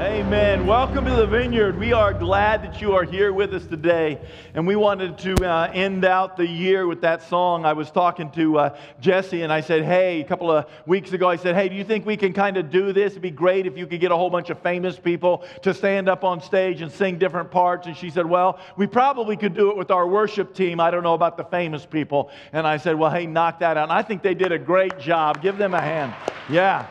Amen. Welcome to the Vineyard. We are glad that you are here with us today. And we wanted to end out the year with that song. I was talking to Jesse and I said, hey, a couple of weeks ago, I said, hey, do you think we can kind of do this? It'd be great if you could get a whole bunch of famous people to stand up on stage and sing different parts. And she said, well, we probably could do it with our worship team. I don't know about the famous people. And I said, well, hey, knock that out. And I think they did a great job. Give them a hand. Yeah.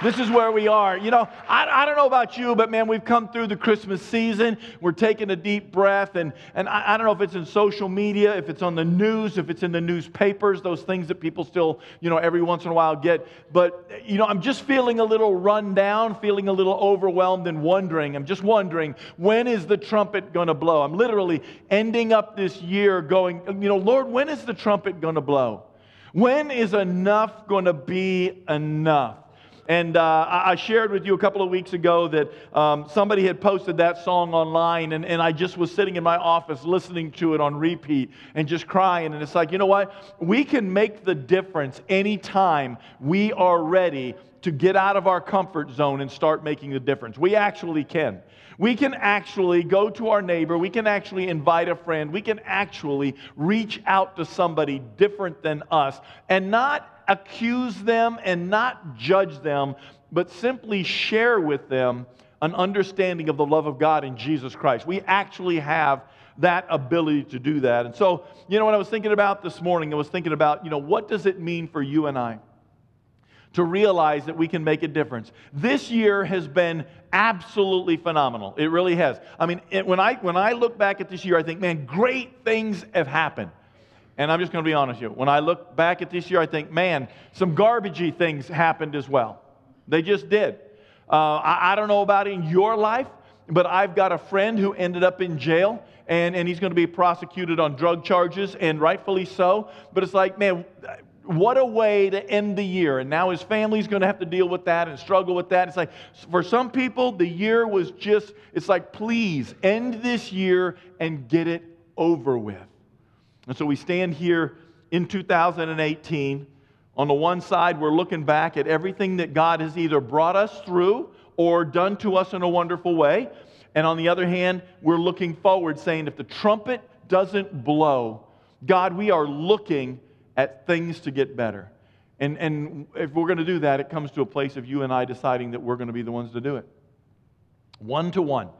This is where we are. You know, I don't know about you, but man, we've come through the Christmas season. We're taking a deep breath, and I don't know if it's in social media, if it's on the news, if it's in the newspapers, those things that people still, you know, every once in a while get. But, you know, I'm just feeling a little run down, feeling a little overwhelmed and wondering. I'm just wondering, when is the trumpet going to blow? I'm literally ending up this year going, you know, Lord, when is the trumpet going to blow? When is enough going to be enough? And I shared with you a couple of weeks ago that somebody had posted that song online, and I just was sitting in my office listening to it on repeat and just crying. And it's like, you know what? We can make the difference anytime we are ready to get out of our comfort zone and start making the difference. We actually can. We can actually go to our neighbor. We can actually invite a friend. We can actually reach out to somebody different than us and not accuse them and not judge them, but simply share with them an understanding of the love of God in Jesus Christ. We actually have that ability to do that. And so, you know, when I was thinking about this morning, I was thinking about, you know, what does it mean for you and I to realize that we can make a difference? This year has been absolutely phenomenal. It really has. I mean, when I look back at this year, I think, man, great things have happened. And I'm just going to be honest with you. When I look back at this year, I think, man, some garbagey things happened as well. They just did. I don't know about in your life, but I've got a friend who ended up in jail, and he's going to be prosecuted on drug charges, and rightfully so. But it's like, man, what a way to end the year. And now his family's going to have to deal with that and struggle with that. It's like, for some people, the year was just, it's like, please end this year and get it over with. And so we stand here in 2018. On the one side, we're looking back at everything that God has either brought us through or done to us in a wonderful way. And on the other hand, we're looking forward, saying if the trumpet doesn't blow, God, we are looking at things to get better. And if we're going to do that, it comes to a place of you and I deciding that we're going to be the ones to do it. One to one.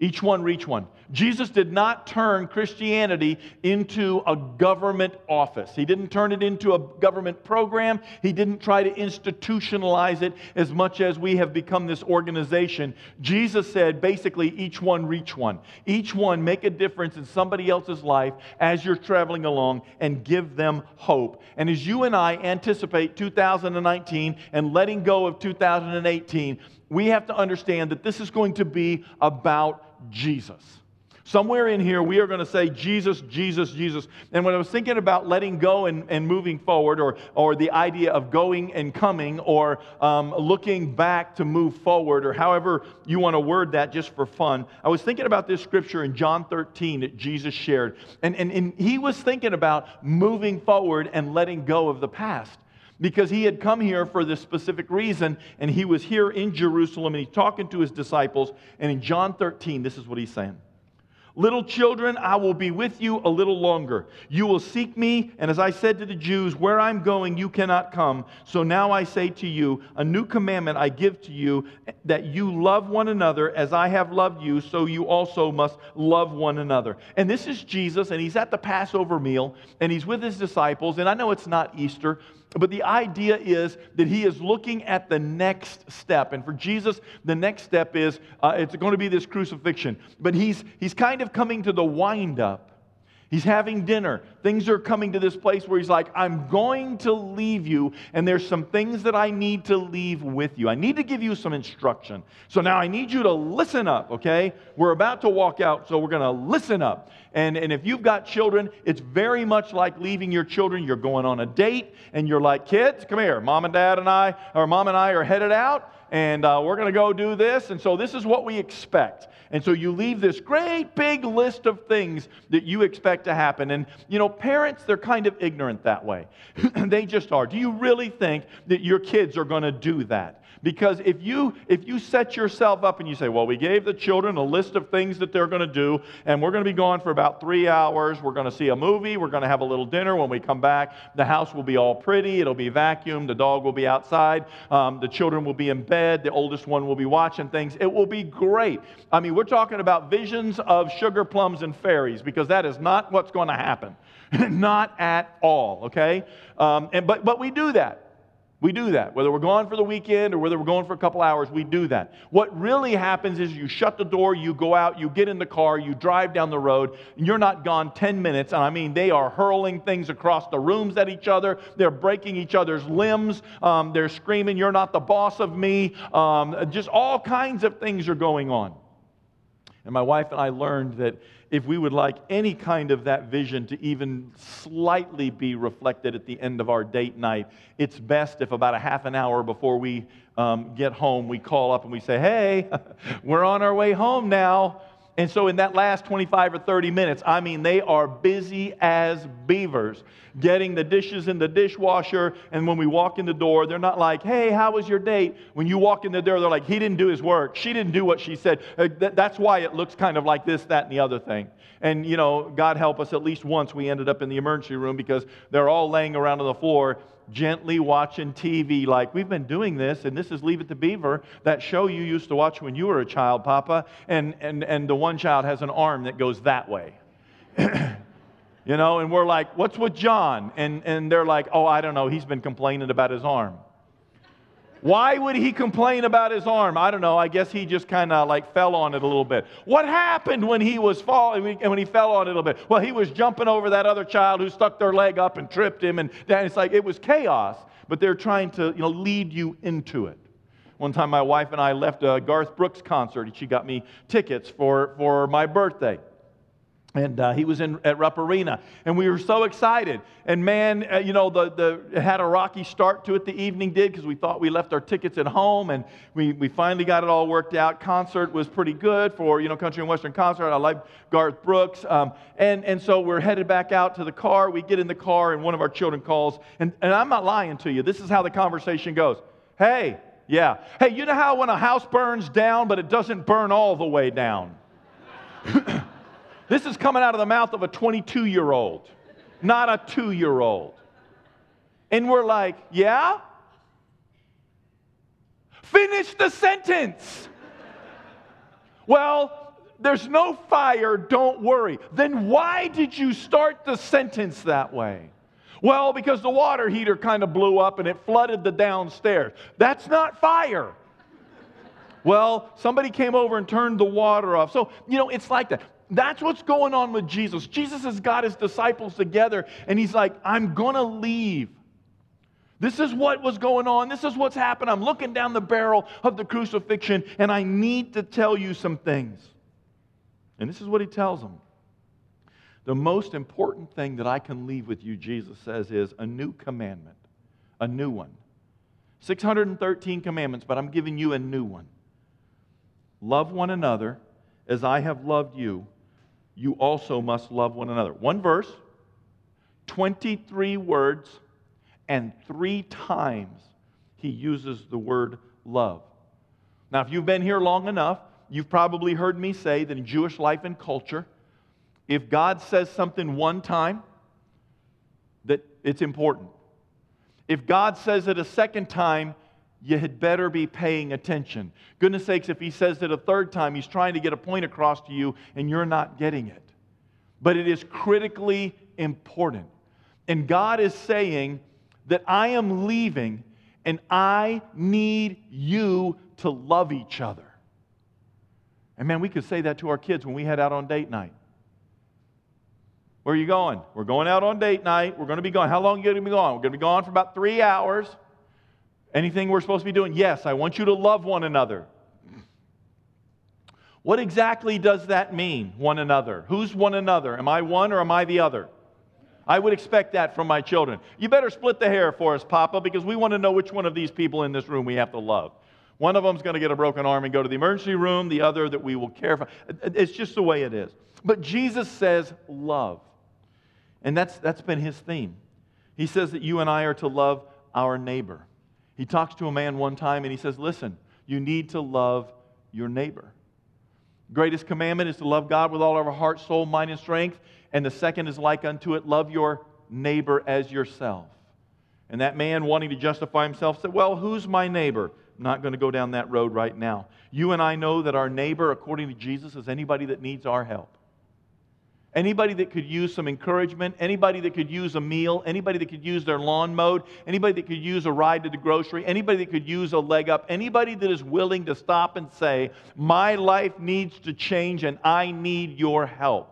Each one reach one. Jesus did not turn Christianity into a government office. He didn't turn it into a government program. He didn't try to institutionalize it as much as we have become this organization. Jesus said, basically, each one reach one. Each one make a difference in somebody else's life as you're traveling along and give them hope. And as you and I anticipate 2019 and letting go of 2018, we have to understand that this is going to be about Jesus. Somewhere in here, we are going to say, Jesus, Jesus, Jesus. And when I was thinking about letting go and moving forward, or the idea of going and coming, or looking back to move forward, or however you want to word that just for fun, I was thinking about this scripture in John 13 that Jesus shared. And he was thinking about moving forward and letting go of the past. Because he had come here for this specific reason, and he was here in Jerusalem, and he's talking to his disciples. And in John 13, this is what he's saying. Little children, I will be with you a little longer. You will seek me, and as I said to the Jews, where I'm going, you cannot come. So now I say to you, a new commandment I give to you, that you love one another as I have loved you, so you also must love one another. And this is Jesus, and he's at the Passover meal, and he's with his disciples, and I know it's not Easter, but the idea is that he is looking at the next step. And for Jesus, the next step is, it's going to be this crucifixion. But he's kind of coming to the wind-up. He's having dinner. Things are coming to this place where he's like, I'm going to leave you, and there's some things that I need to leave with you. I need to give you some instruction. So now I need you to listen up, okay? We're about to walk out, so we're going to listen up. And if you've got children, it's very much like leaving your children. You're going on a date, and you're like, kids, come here. Mom and Dad and I, or Mom and I are headed out, and we're going to go do this. And so this is what we expect. And so you leave this great big list of things that you expect to happen. And, you know, parents, they're kind of ignorant that way. They just are. Do you really think that your kids are going to do that? Because if you set yourself up and you say, well, we gave the children a list of things that they're going to do, and we're going to be gone for about 3 hours, we're going to see a movie, we're going to have a little dinner, when we come back, the house will be all pretty, it'll be vacuumed, the dog will be outside, the children will be in bed, the oldest one will be watching things, it will be great. I mean, we're talking about visions of sugar plums and fairies, because that is not what's going to happen. Not at all, okay? But we do that. We do that. Whether we're gone for the weekend or whether we're going for a couple hours, we do that. What really happens is you shut the door, you go out, you get in the car, you drive down the road, and you're not gone 10 minutes. And I mean, they are hurling things across the rooms at each other. They're breaking each other's limbs. They're screaming, "You're not the boss of me." Just all kinds of things are going on. And my wife and I learned that if we would like any kind of that vision to even slightly be reflected at the end of our date night, it's best if about a half an hour before we get home, we call up and we say, "Hey, we're on our way home now." And so in that last 25 or 30 minutes, I mean, they are busy as beavers, getting the dishes in the dishwasher. And when we walk in the door, they're not like, "Hey, how was your date?" When you walk in the door, they're like, "He didn't do his work. She didn't do what she said. That's why it looks kind of like this, that, and the other thing." And, you know, God help us, at least once we ended up in the emergency room because they're all laying around on the floor, gently watching TV like, "We've been doing this, and this is Leave It to Beaver, that show you used to watch when you were a child, Papa." And the one child has an arm that goes that way. You know, and we're like, "What's with John?" And they're like, "Oh, I don't know. He's been complaining about his arm." Why would he complain about his arm? I don't know. I guess he just kind of like fell on it a little bit. What happened when he was falling and when he fell on it a little bit? Well, he was jumping over that other child who stuck their leg up and tripped him, and it's like it was chaos. But they're trying to, you know, lead you into it. One time, my wife and I left a Garth Brooks concert, and she got me tickets for my birthday. And he was at Rupp Arena, and we were so excited. And man, you know, it had a rocky start to it. The evening did, because we thought we left our tickets at home, and we finally got it all worked out. Concert was pretty good for, you know, country and western concert. I like Garth Brooks, and so we're headed back out to the car. We get in the car, and one of our children calls, and I'm not lying to you. This is how the conversation goes. "Hey, yeah, hey, you know how when a house burns down, but it doesn't burn all the way down?" This is coming out of the mouth of a 22-year-old, not a 2-year-old. And we're like, "Yeah? Finish the sentence." "Well, there's no fire, don't worry." "Then why did you start the sentence that way?" "Well, because the water heater kind of blew up and it flooded the downstairs." "That's not fire." "Well, somebody came over and turned the water off." So, you know, it's like that. That's what's going on with Jesus. Jesus has got his disciples together, and he's like, "I'm going to leave. This is what was going on. This is what's happened. I'm looking down the barrel of the crucifixion, and I need to tell you some things." And this is what he tells them. "The most important thing that I can leave with you," Jesus says, "is a new commandment," a new one. 613 commandments, but I'm giving you a new one. "Love one another as I have loved you. You also must love one another." One verse, 23 words, and 3 times he uses the word love. Now, if you've been here long enough, you've probably heard me say that in Jewish life and culture, if God says something one time, that it's important. If God says it a second time, you had better be paying attention. Goodness sakes, if he says it a third time, he's trying to get a point across to you, and you're not getting it. But it is critically important. And God is saying that I am leaving, and I need you to love each other. And man, we could say that to our kids when we head out on date night. "Where are you going?" "We're going out on date night. We're going to be gone." "How long are you going to be gone?" "We're going to be gone for about 3 hours. Anything we're supposed to be doing?" "Yes, I want you to love one another." What exactly does that mean, one another? Who's one another? Am I one or am I the other? I would expect that from my children. "You better split the hair for us, Papa, because we want to know which one of these people in this room we have to love. One of them's going to get a broken arm and go to the emergency room, the other that we will care for." It's just the way it is. But Jesus says love. And that's been his theme. He says that you and I are to love our neighbor. He talks to a man one time and he says, listen, you need to love your neighbor. The greatest commandment is to love God with all of our heart, soul, mind, and strength. And the second is like unto it, love your neighbor as yourself. And that man, wanting to justify himself, said, well, who's my neighbor? I'm not going to go down that road right now. You and I know that our neighbor, according to Jesus, is anybody that needs our help. Anybody that could use some encouragement, anybody that could use a meal, anybody that could use their lawn mowed, anybody that could use a ride to the grocery, anybody that could use a leg up, anybody that is willing to stop and say, my life needs to change and I need your help.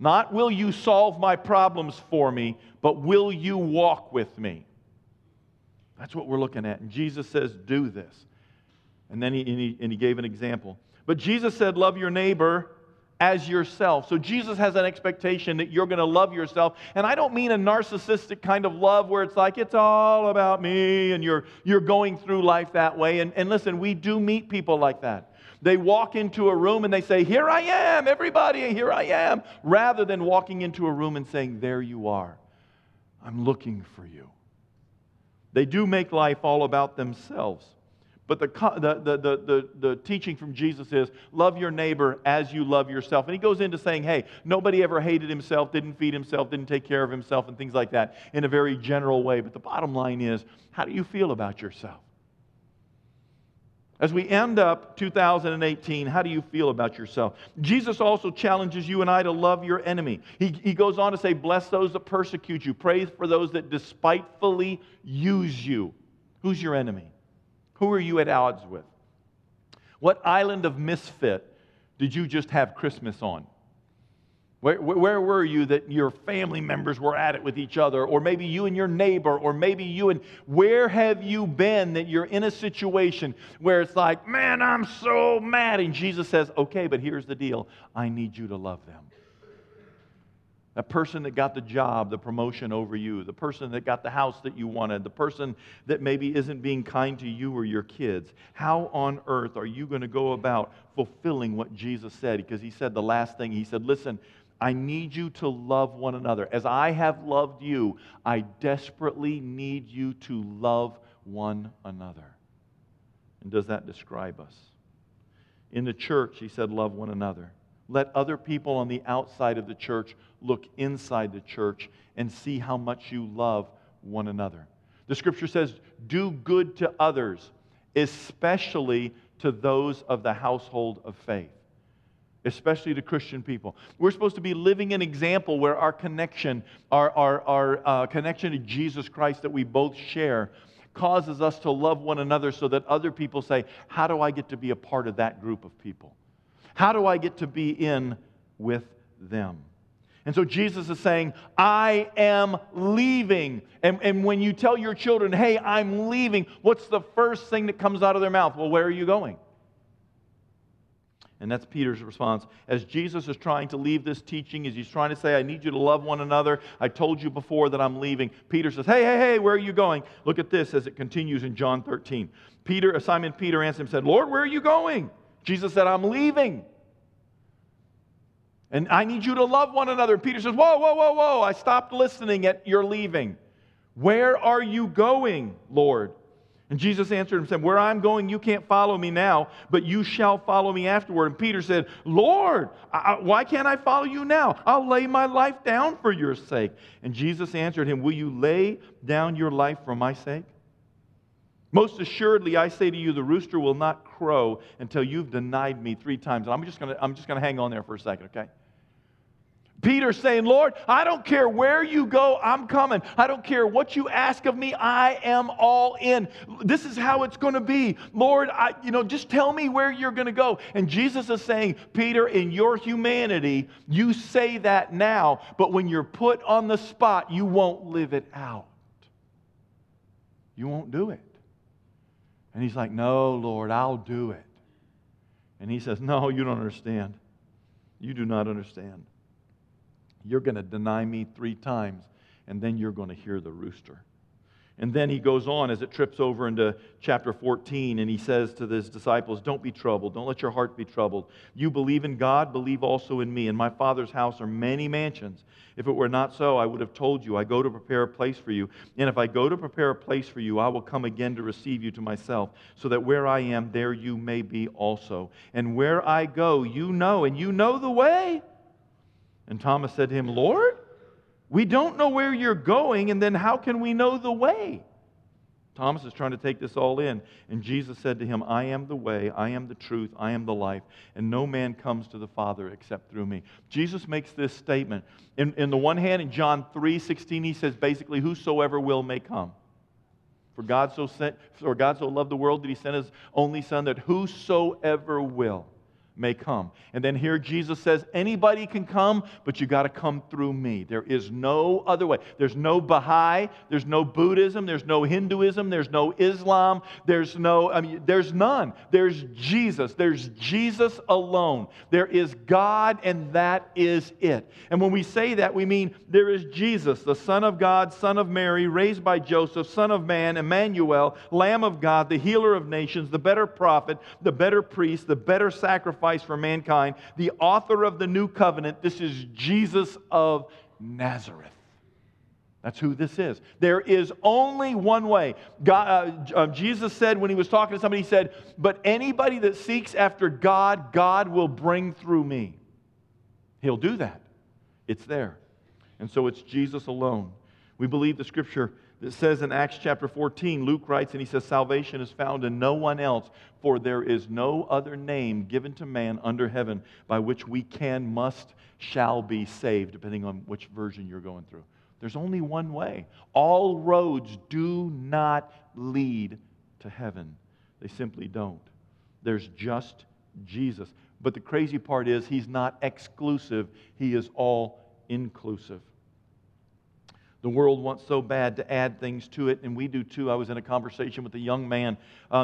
Not will you solve my problems for me, but will you walk with me? That's what we're looking at. And Jesus says, do this. And then he gave an example. But Jesus said, love your neighbor as yourself. So Jesus has an expectation that you're going to love yourself. And I don't mean a narcissistic kind of love where it's like, it's all about me, and you're going through life that way. And listen, we do meet people like that. They walk into a room and they say, here I am, everybody, here I am, rather than walking into a room and saying, there you are. I'm looking for you. They do make life all about themselves. But the teaching from Jesus is, love your neighbor as you love yourself. And he goes into saying, hey, nobody ever hated himself, didn't feed himself, didn't take care of himself, and things like that in a very general way. But the bottom line is, how do you feel about yourself? As we end up 2018, how do you feel about yourself? Jesus also challenges you and I to love your enemy. He goes on to say, bless those that persecute you. Pray for those that despitefully use you. Who's your enemy? Who are you at odds with? What island of misfit did you just have Christmas on? Where were you that your family members were at it with each other, or maybe you and your neighbor, or maybe you and... Where have you been that you're in a situation where it's like, man, I'm so mad, and Jesus says, okay, but here's the deal. I need you to love them. The person that got the job, the promotion over you, the person that got the house that you wanted, the person that maybe isn't being kind to you or your kids. How on earth are you going to go about fulfilling what Jesus said? Because he said the last thing, he said, listen, I need you to love one another. As I have loved you, I desperately need you to love one another. And does that describe us? In the church, he said, love one another. Let other people on the outside of the church look inside the church and see how much you love one another. The scripture says, do good to others, especially to those of the household of faith. Especially to Christian people. We're supposed to be living an example where our connection, our connection to Jesus Christ that we both share causes us to love one another so that other people say, how do I get to be a part of that group of people? How do I get to be in with them? And so Jesus is saying, I am leaving. And when you tell your children, hey, I'm leaving, what's the first thing that comes out of their mouth? Well, where are you going? And that's Peter's response. As Jesus is trying to leave this teaching, as he's trying to say, I need you to love one another. I told you before that I'm leaving. Peter says, hey, where are you going? Look at this as it continues in John 13. Simon Peter answered him and said, Lord, where are you going? Jesus said, I'm leaving. And I need you to love one another. And Peter says, whoa. I stopped listening at your leaving. Where are you going, Lord? And Jesus answered him, saying, where I'm going, you can't follow me now, but you shall follow me afterward. And Peter said, Lord, why can't I follow you now? I'll lay my life down for your sake. And Jesus answered him, will you lay down your life for my sake? Most assuredly, I say to you, the rooster will not crow until you've denied me three times. And I'm just going to hang on there for a second, okay? Peter's saying, Lord, I don't care where you go, I'm coming. I don't care what you ask of me, I am all in. This is how it's going to be. Lord, just tell me where you're going to go. And Jesus is saying, Peter, in your humanity, you say that now, but when you're put on the spot, you won't live it out. You won't do it. And he's like, no, Lord, I'll do it. And he says, no, you don't understand. You do not understand. You're going to deny me three times, and then you're going to hear the rooster. And then he goes on as it trips over into chapter 14, and he says to his disciples, don't be troubled. Don't let your heart be troubled. You believe in God, believe also in me. In my Father's house are many mansions. If it were not so, I would have told you. I go to prepare a place for you. And if I go to prepare a place for you, I will come again to receive you to myself, so that where I am, there you may be also. And where I go, you know, and you know the way. And Thomas said to him, Lord, we don't know where you're going, and then how can we know the way? Thomas is trying to take this all in. And Jesus said to him, I am the way, I am the truth, I am the life, and no man comes to the Father except through me. Jesus makes this statement. In the one hand, in John 3:16, he says basically, whosoever will may come. For God so loved the world that he sent his only Son, that whosoever will may come. And then here Jesus says, anybody can come, but you got to come through me. There is no other way. There's no Baha'i, there's no Buddhism, there's no Hinduism, there's no Islam, there's none. There's Jesus. There's Jesus alone. There is God, and that is it. And when we say that, we mean there is Jesus, the Son of God, Son of Mary, raised by Joseph, Son of Man, Emmanuel, Lamb of God, the healer of nations, the better prophet, the better priest, the better sacrifice for mankind, the author of the new covenant. This is Jesus of Nazareth. That's who this is. There is only one way. Jesus said when he was talking to somebody, he said, but anybody that seeks after God, God will bring through me. He'll do that. It's there. And so it's Jesus alone. We believe the scripture that says in Acts chapter 14, Luke writes, and he says, salvation is found in no one else, for there is no other name given to man under heaven by which we can, must, shall be saved, depending on which version you're going through. There's only one way. All roads do not lead to heaven. They simply don't. There's just Jesus. But the crazy part is, he's not exclusive. He is all inclusive. The world wants so bad to add things to it, and we do too. I was in a conversation with a young man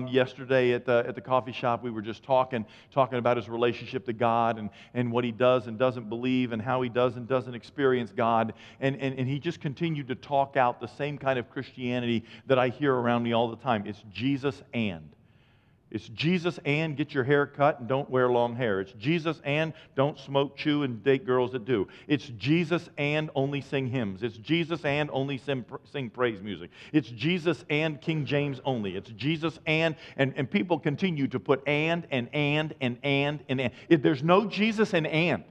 yesterday at the coffee shop. We were just talking about his relationship to God and what he does and doesn't believe and how he does and doesn't experience God. And he just continued to talk out the same kind of Christianity that I hear around me all the time. It's Jesus and. It's Jesus and get your hair cut and don't wear long hair. It's Jesus and don't smoke, chew, and date girls that do. It's Jesus and only sing hymns. It's Jesus and only sing praise music. It's Jesus and King James only. It's Jesus and people continue to put and. There's no Jesus and.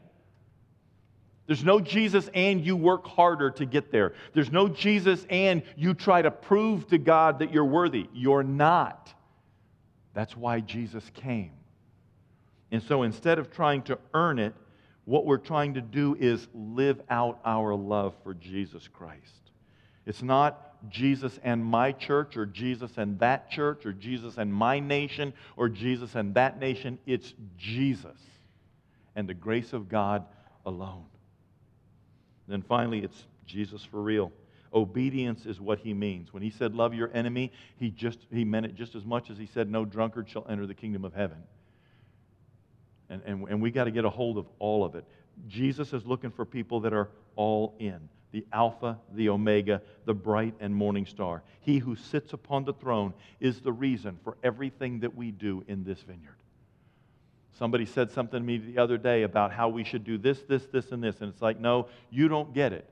There's no Jesus and you work harder to get there. There's no Jesus and you try to prove to God that you're worthy. You're not. That's why Jesus came. And so instead of trying to earn it, what we're trying to do is live out our love for Jesus Christ. It's not Jesus and my church, or Jesus and that church, or Jesus and my nation, or Jesus and that nation. It's Jesus and the grace of God alone. Then finally, it's Jesus for real. Obedience is what he means. When he said, love your enemy, he meant it just as much as he said, no drunkard shall enter the kingdom of heaven. And we got to get a hold of all of it. Jesus is looking for people that are all in. The Alpha, the Omega, the bright and morning star. He who sits upon the throne is the reason for everything that we do in this vineyard. Somebody said something to me the other day about how we should do this, this, this, and this. And it's like, no, you don't get it.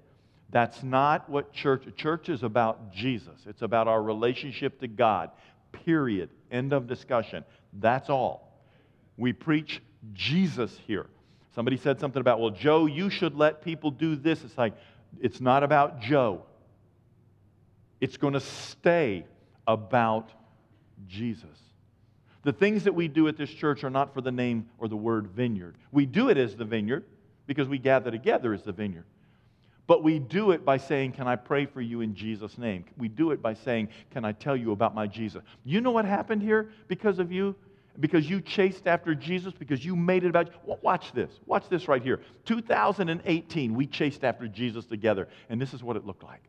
That's not what church is about. Jesus. It's about our relationship to God, period. End of discussion. That's all. We preach Jesus here. Somebody said something about, well, Joe, you should let people do this. It's like, it's not about Joe. It's going to stay about Jesus. The things that we do at this church are not for the name or the word vineyard. We do it as the vineyard because we gather together as the vineyard. But we do it by saying, can I pray for you in Jesus' name? We do it by saying, can I tell you about my Jesus? You know what happened here because of you? Because you chased after Jesus, because you made it about you. Watch this. Watch this right here. 2018, we chased after Jesus together, and this is what it looked like.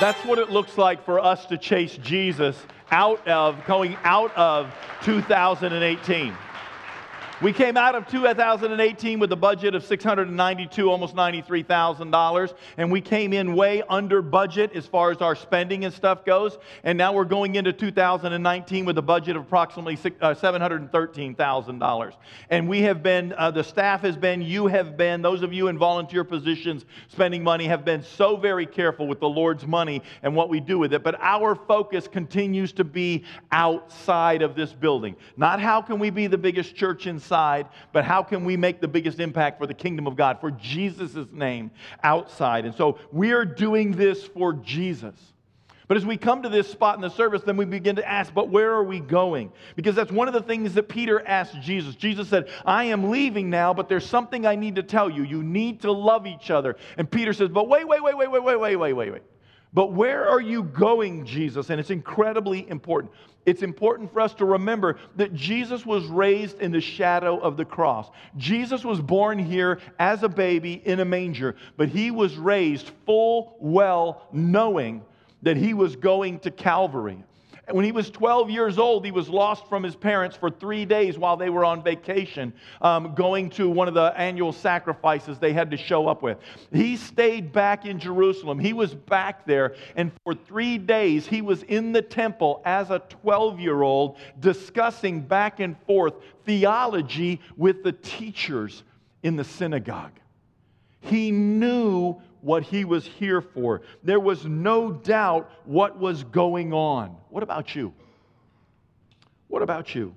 That's what it looks like for us to chase Jesus out of 2018. We came out of 2018 with a budget of $692,000, almost $93,000, and we came in way under budget as far as our spending and stuff goes, and now we're going into 2019 with a budget of approximately $713,000. And we have been, the staff has been, you have been, those of you in volunteer positions spending money have been so very careful with the Lord's money and what we do with it, but our focus continues to be outside of this building. Not how can we be the biggest church in inside, but how can we make the biggest impact for the kingdom of God, for Jesus' name, outside? And so we're doing this for Jesus. But as we come to this spot in the service, then we begin to ask, but where are we going? Because that's one of the things that Peter asked Jesus. Jesus said, I am leaving now, but there's something I need to tell you. You need to love each other. And Peter says, but wait. But where are you going, Jesus? And it's incredibly important. It's important for us to remember that Jesus was raised in the shadow of the cross. Jesus was born here as a baby in a manger, but he was raised full well knowing that he was going to Calvary. When he was 12 years old, he was lost from his parents for 3 days while they were on vacation, going to one of the annual sacrifices they had to show up with. He stayed back in Jerusalem. He was back there, and for 3 days, he was in the temple as a 12-year-old discussing back and forth theology with the teachers in the synagogue. He knew what he was here for. There was no doubt what was going on. What about you? What about you?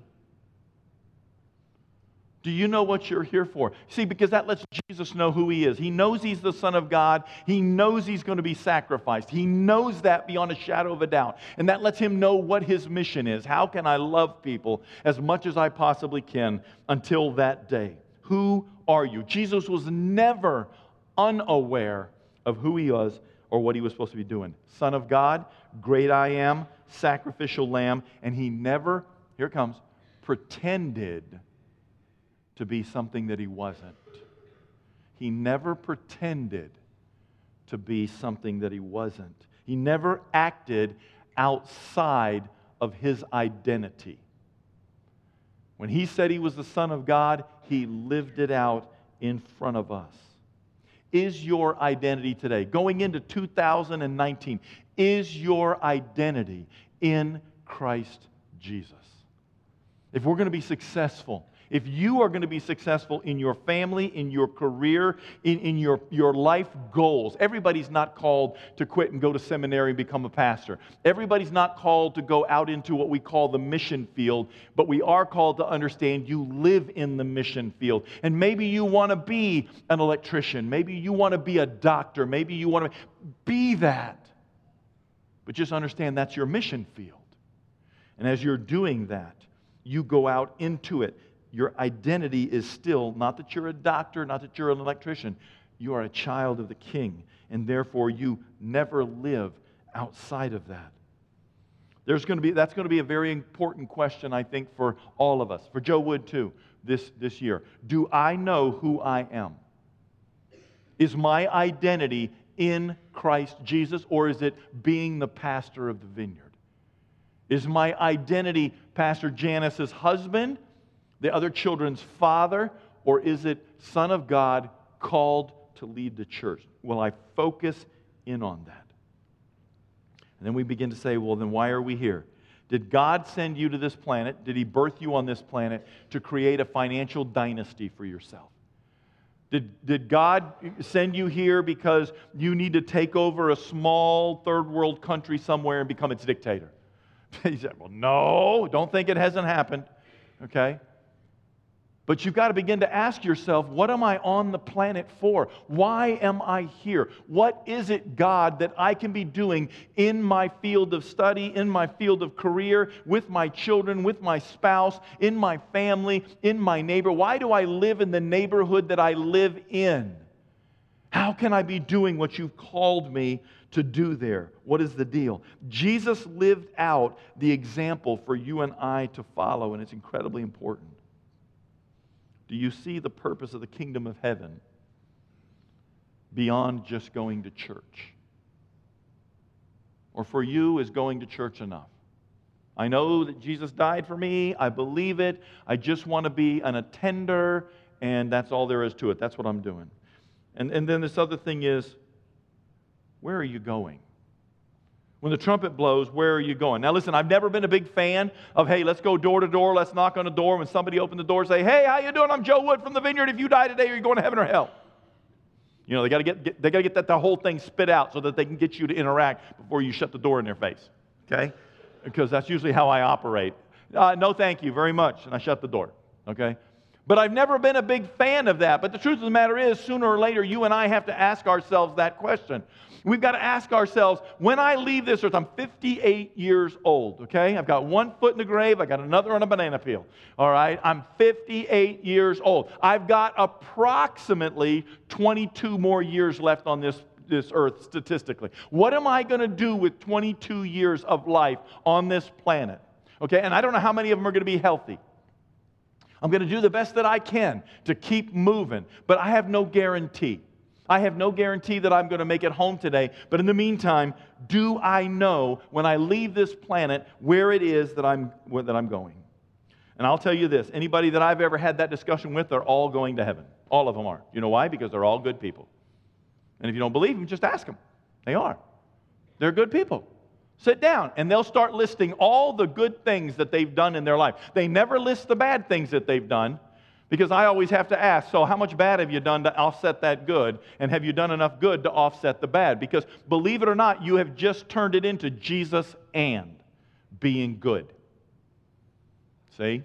Do you know what you're here for? See, because that lets Jesus know who he is. He knows he's the Son of God. He knows he's going to be sacrificed. He knows that beyond a shadow of a doubt. And that lets him know what his mission is. How can I love people as much as I possibly can until that day? Who are you? Jesus was never unaware of who he was or what he was supposed to be doing. Son of God, great I am, sacrificial lamb, and he never, here it comes, pretended to be something that he wasn't. He never pretended to be something that he wasn't. He never acted outside of his identity. When he said he was the Son of God, he lived it out in front of us. Is your identity today, going into 2019, is your identity in Christ Jesus? If we're going to be successful, if you are going to be successful in your family, in your career, in your life goals, everybody's not called to quit and go to seminary and become a pastor. Everybody's not called to go out into what we call the mission field, but we are called to understand you live in the mission field. And maybe you want to be an electrician. Maybe you want to be a doctor. Maybe you want to be that. But just understand that's your mission field. And as you're doing that, you go out into it. Your identity is still not that you're a doctor, not that you're an electrician. You are a child of the King, and therefore you never live outside of that. That's going to be a very important question, I think, for all of us, for Joe Wood too, this year. Do I know who I am? Is my identity in Christ Jesus, or is it being the pastor of the vineyard? Is my identity Pastor Janice's husband, the other children's father, or is it Son of God called to lead the church? Will I focus in on that? And then we begin to say, well, then why are we here? Did God send you to this planet? Did he birth you on this planet to create a financial dynasty for yourself? Did God send you here because you need to take over a small third world country somewhere and become its dictator? He said, well, no, don't think it hasn't happened, okay? But you've got to begin to ask yourself, what am I on the planet for? Why am I here? What is it, God, that I can be doing in my field of study, in my field of career, with my children, with my spouse, in my family, in my neighbor? Why do I live in the neighborhood that I live in? How can I be doing what you've called me to do there? What is the deal? Jesus lived out the example for you and I to follow, and it's incredibly important. Do you see the purpose of the kingdom of heaven beyond just going to church? or for you is going to church enough. I know that Jesus died for me. I believe it. I just want to be an attender, and that's all there is to it. That's what I'm doing. And then this other thing is, where are you going? When the trumpet blows, where are you going? Now listen, I've never been a big fan of, hey, let's go door to door, let's knock on the door. When somebody opens the door, say, hey, how you doing? I'm Joe Wood from the Vineyard. If you die today, are you going to heaven or hell? You know, they got to get that the whole thing spit out so that they can get you to interact before you shut the door in their face. Okay? Because that's usually how I operate. No, thank you very much, and I shut the door. Okay? But I've never been a big fan of that. But the truth of the matter is, sooner or later, you and I have to ask ourselves that question. We've got to ask ourselves, when I leave this earth, I'm 58 years old, okay? I've got one foot in the grave. I've got another on a banana field, all right? I'm 58 years old. I've got approximately 22 more years left on this earth statistically. What am I going to do with 22 years of life on this planet, okay? And I don't know how many of them are going to be healthy. I'm going to do the best that I can to keep moving, but I have no guarantee. I have no guarantee that I'm going to make it home today. But in the meantime, do I know when I leave this planet where it is that I'm going? And I'll tell you this. Anybody that I've ever had that discussion with, they're all going to heaven. All of them are. You know why? Because they're all good people. And if you don't believe them, just ask them. They are. They're good people. Sit down, and they'll start listing all the good things that they've done in their life. They never list the bad things that they've done, because I always have to ask, so how much bad have you done to offset that good? And have you done enough good to offset the bad? Because believe it or not, you have just turned it into Jesus and being good. See?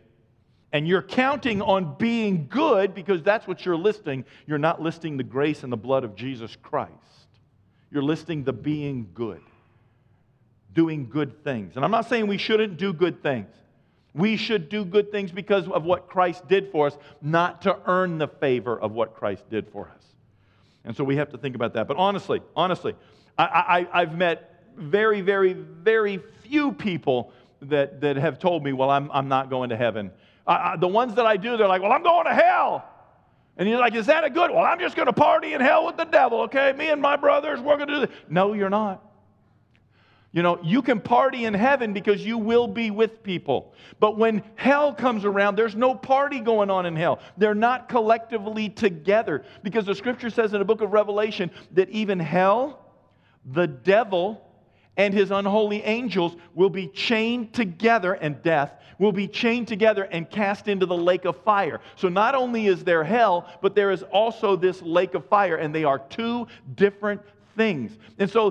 And you're counting on being good because that's what you're listing. You're not listing the grace and the blood of Jesus Christ. You're listing the being good. Doing good things. And I'm not saying we shouldn't do good things. We should do good things because of what Christ did for us, not to earn the favor of what Christ did for us. And so we have to think about that. But honestly, I've met very, very, very few people that have told me, well, I'm not going to heaven. The ones that I do, they're like, well, I'm going to hell. And you're like, is that a good one? Well, I'm just going to party in hell with the devil, okay? Me and my brothers, we're going to do this. No, you're not. You know, you can party in heaven because you will be with people. But when hell comes around, there's no party going on in hell. They're not collectively together. Because the Scripture says in the book of Revelation that even hell, the devil, and his unholy angels will be chained together, and death will be chained together and cast into the lake of fire. So not only is there hell, but there is also this lake of fire, and they are two different things. And so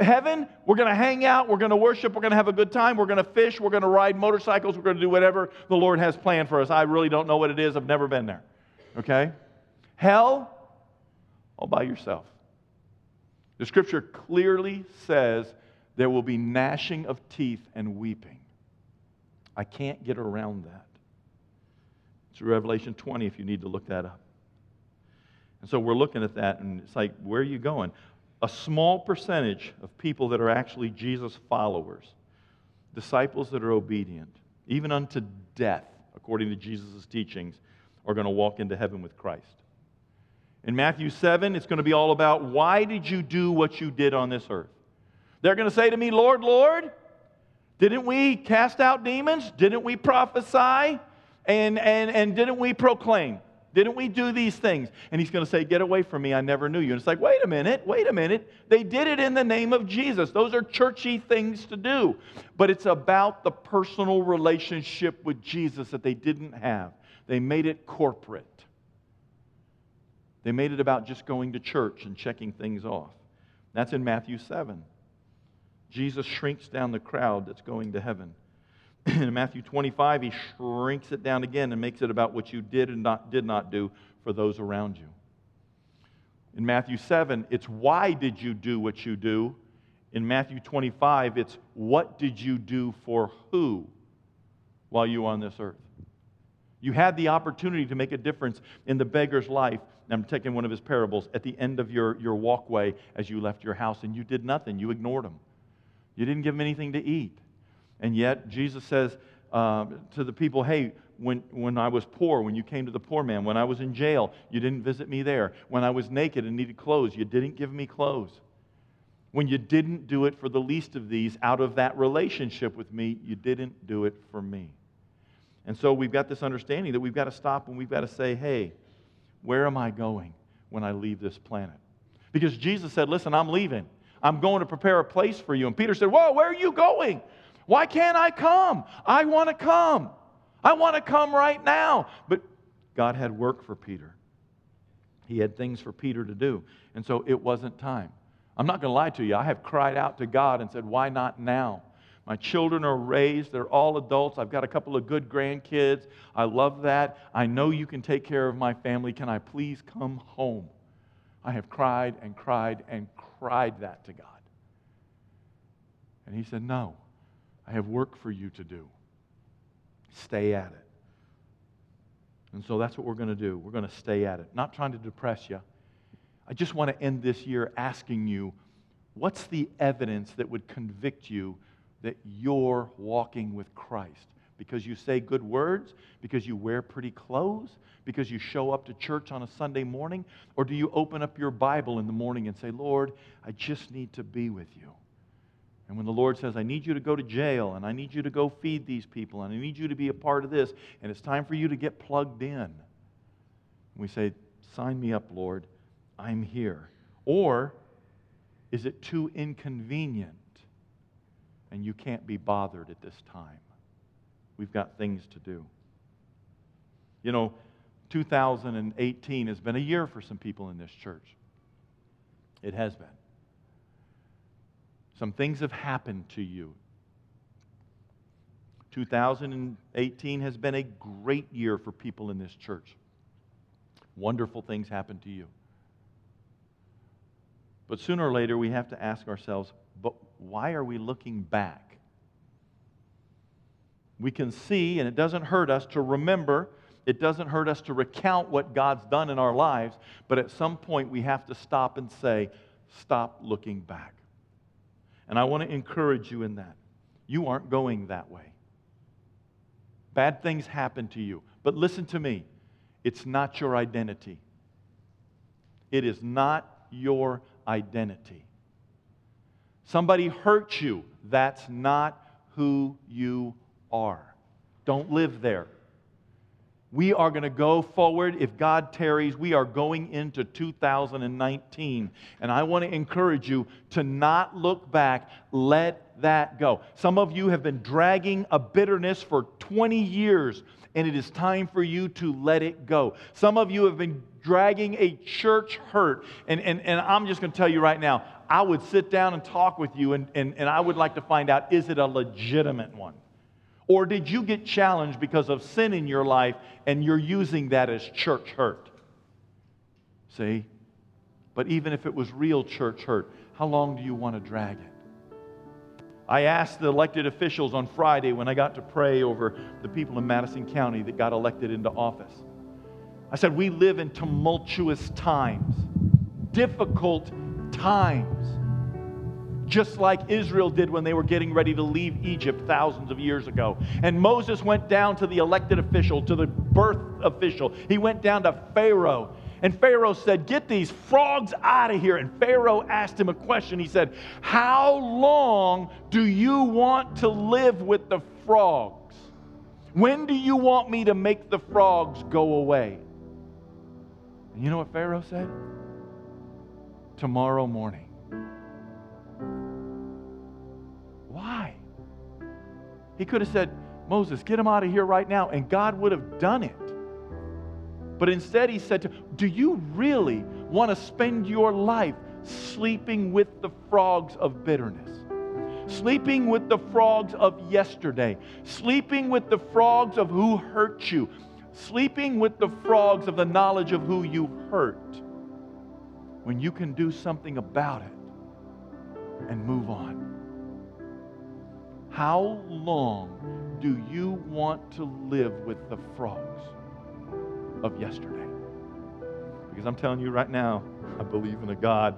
heaven, we're going to hang out, we're going to worship, we're going to have a good time, we're going to fish, we're going to ride motorcycles, we're going to do whatever the Lord has planned for us. I really don't know what it is. I've never been there. Okay? Hell, all by yourself. The Scripture clearly says there will be gnashing of teeth and weeping. I can't get around that. It's Revelation 20 if you need to look that up. And so we're looking at that, and it's like, where are you going? A small percentage of people that are actually Jesus followers, disciples that are obedient, even unto death, according to Jesus' teachings, are going to walk into heaven with Christ. In Matthew 7, it's going to be all about, why did you do what you did on this earth? They're going to say to me, Lord, Lord, didn't we cast out demons? Didn't we prophesy? And didn't we proclaim? Didn't we do these things? And he's going to say, get away from me, I never knew you. And it's like, wait a minute. They did it in the name of Jesus. Those are churchy things to do. But it's about the personal relationship with Jesus that they didn't have. They made it corporate. They made it about just going to church and checking things off. That's in Matthew 7. Jesus shrinks down the crowd that's going to heaven. In Matthew 25, he shrinks it down again and makes it about what you did and did not do for those around you. In Matthew 7, it's why did you do what you do? In Matthew 25, it's what did you do for who while you were on this earth? You had the opportunity to make a difference in the beggar's life. And I'm taking one of his parables at the end of your walkway as you left your house, and you did nothing. You ignored him. You didn't give him anything to eat. And yet, Jesus says to the people, hey, when I was poor, when you came to the poor man, when I was in jail, you didn't visit me there. When I was naked and needed clothes, you didn't give me clothes. When you didn't do it for the least of these out of that relationship with me, you didn't do it for me. And so we've got this understanding that we've got to stop and we've got to say, hey, where am I going when I leave this planet? Because Jesus said, listen, I'm leaving. I'm going to prepare a place for you. And Peter said, whoa, where are you going? Why can't I come? I want to come. I want to come right now. But God had work for Peter. He had things for Peter to do. And so it wasn't time. I'm not going to lie to you. I have cried out to God and said, why not now? My children are raised. They're all adults. I've got a couple of good grandkids. I love that. I know you can take care of my family. Can I please come home? I have cried and cried and cried that to God. And he said, no, I have work for you to do. Stay at it. And so that's what we're going to do. We're going to stay at it. Not trying to depress you. I just want to end this year asking you, what's the evidence that would convict you that you're walking with Christ? Because you say good words? Because you wear pretty clothes? Because you show up to church on a Sunday morning? Or do you open up your Bible in the morning and say, Lord, I just need to be with you? And when the Lord says, I need you to go to jail, and I need you to go feed these people, and I need you to be a part of this, and it's time for you to get plugged in. And we say, sign me up, Lord. I'm here. Or is it too inconvenient and you can't be bothered at this time? We've got things to do. You know, 2018 has been a year for some people in this church. It has been. Some things have happened to you. 2018 has been a great year for people in this church. Wonderful things happened to you. But sooner or later, we have to ask ourselves, but why are we looking back? We can see, and it doesn't hurt us to remember. It doesn't hurt us to recount what God's done in our lives. But at some point, we have to stop and say, stop looking back. And I want to encourage you in that. You aren't going that way. Bad things happen to you. But listen to me. It's not your identity. It is not your identity. Somebody hurt you. That's not who you are. Don't live there. We are going to go forward. If God tarries, we are going into 2019. And I want to encourage you to not look back. Let that go. Some of you have been dragging a bitterness for 20 years, and it is time for you to let it go. Some of you have been dragging a church hurt. And I'm just going to tell you right now, I would sit down and talk with you, and I would like to find out, is it a legitimate one? Or did you get challenged because of sin in your life and you're using that as church hurt? See? But even if it was real church hurt, how long do you want to drag it? I asked the elected officials on Friday when I got to pray over the people in Madison County that got elected into office. I said, we live in tumultuous times, difficult times. Just like Israel did when they were getting ready to leave Egypt thousands of years ago. And Moses went down to the elected official, to the birth official. He went down to Pharaoh. And Pharaoh said, get these frogs out of here. And Pharaoh asked him a question. He said, how long do you want to live with the frogs? When do you want me to make the frogs go away? And you know what Pharaoh said? Tomorrow morning. Why? He could have said, Moses, get him out of here right now, and God would have done it. But instead he said, do you really want to spend your life sleeping with the frogs of bitterness? Sleeping with the frogs of yesterday? Sleeping with the frogs of who hurt you? Sleeping with the frogs of the knowledge of who you hurt? When you can do something about it and move on. How long do you want to live with the frogs of yesterday? Because I'm telling you right now, I believe in a God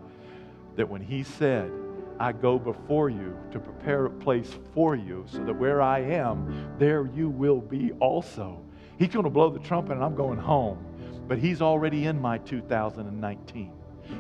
that when He said, I go before you to prepare a place for you so that where I am, there you will be also. He's going to blow the trumpet and I'm going home. But He's already in my 2019.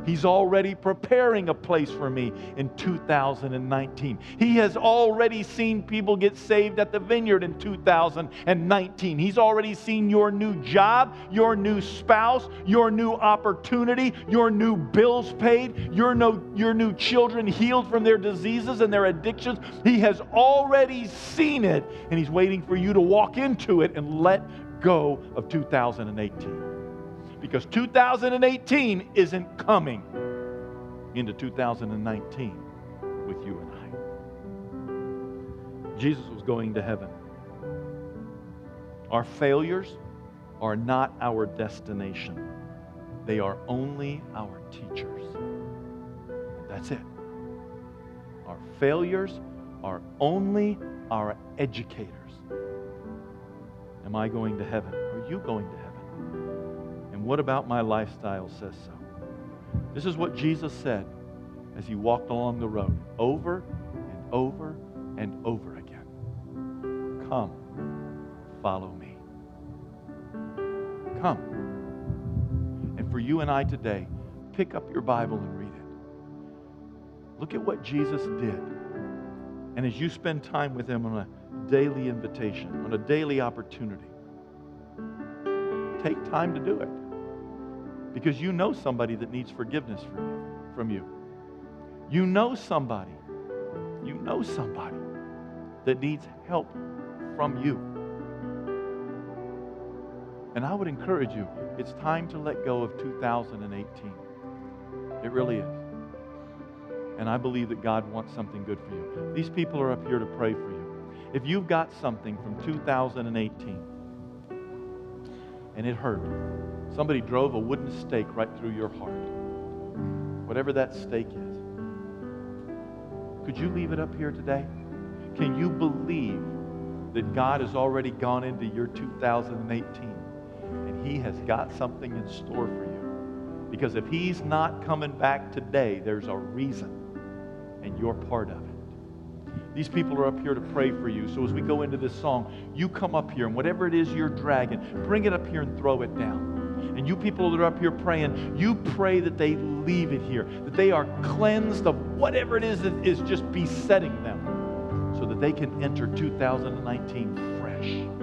He's already preparing a place for me in 2019. He has already seen people get saved at the Vineyard in 2019. He's already seen your new job, your new spouse, your new opportunity, your new bills paid, your new children healed from their diseases and their addictions. He has already seen it, and He's waiting for you to walk into it and let go of 2018. Because 2018 isn't coming into 2019 with you and I. Jesus was going to heaven. Our failures are not our destination. They are only our teachers. That's it. Our failures are only our educators. Am I going to heaven? Are you going to heaven? What about my lifestyle says so? This is what Jesus said as He walked along the road over and over and over again. Come, follow me. Come. And for you and I today, pick up your Bible and read it. Look at what Jesus did. And as you spend time with Him on a daily invitation, on a daily opportunity, take time to do it. Because you know somebody that needs forgiveness from you. You know somebody that needs help from you. And I would encourage you, it's time to let go of 2018. It really is. And I believe that God wants something good for you. These people are up here to pray for you. If you've got something from 2018 and it hurt, somebody drove a wooden stake right through your heart, whatever that stake is, could you leave it up here today? Can you believe that God has already gone into your 2018 and He has got something in store for you? Because if He's not coming back today, there's a reason, and you're part of it. These people are up here to pray for you. So as we go into this song, you come up here, and whatever it is you're dragging, bring it up here and throw it down. And you people that are up here praying, you pray that they leave it here, that they are cleansed of whatever it is that is just besetting them, so that they can enter 2019 fresh.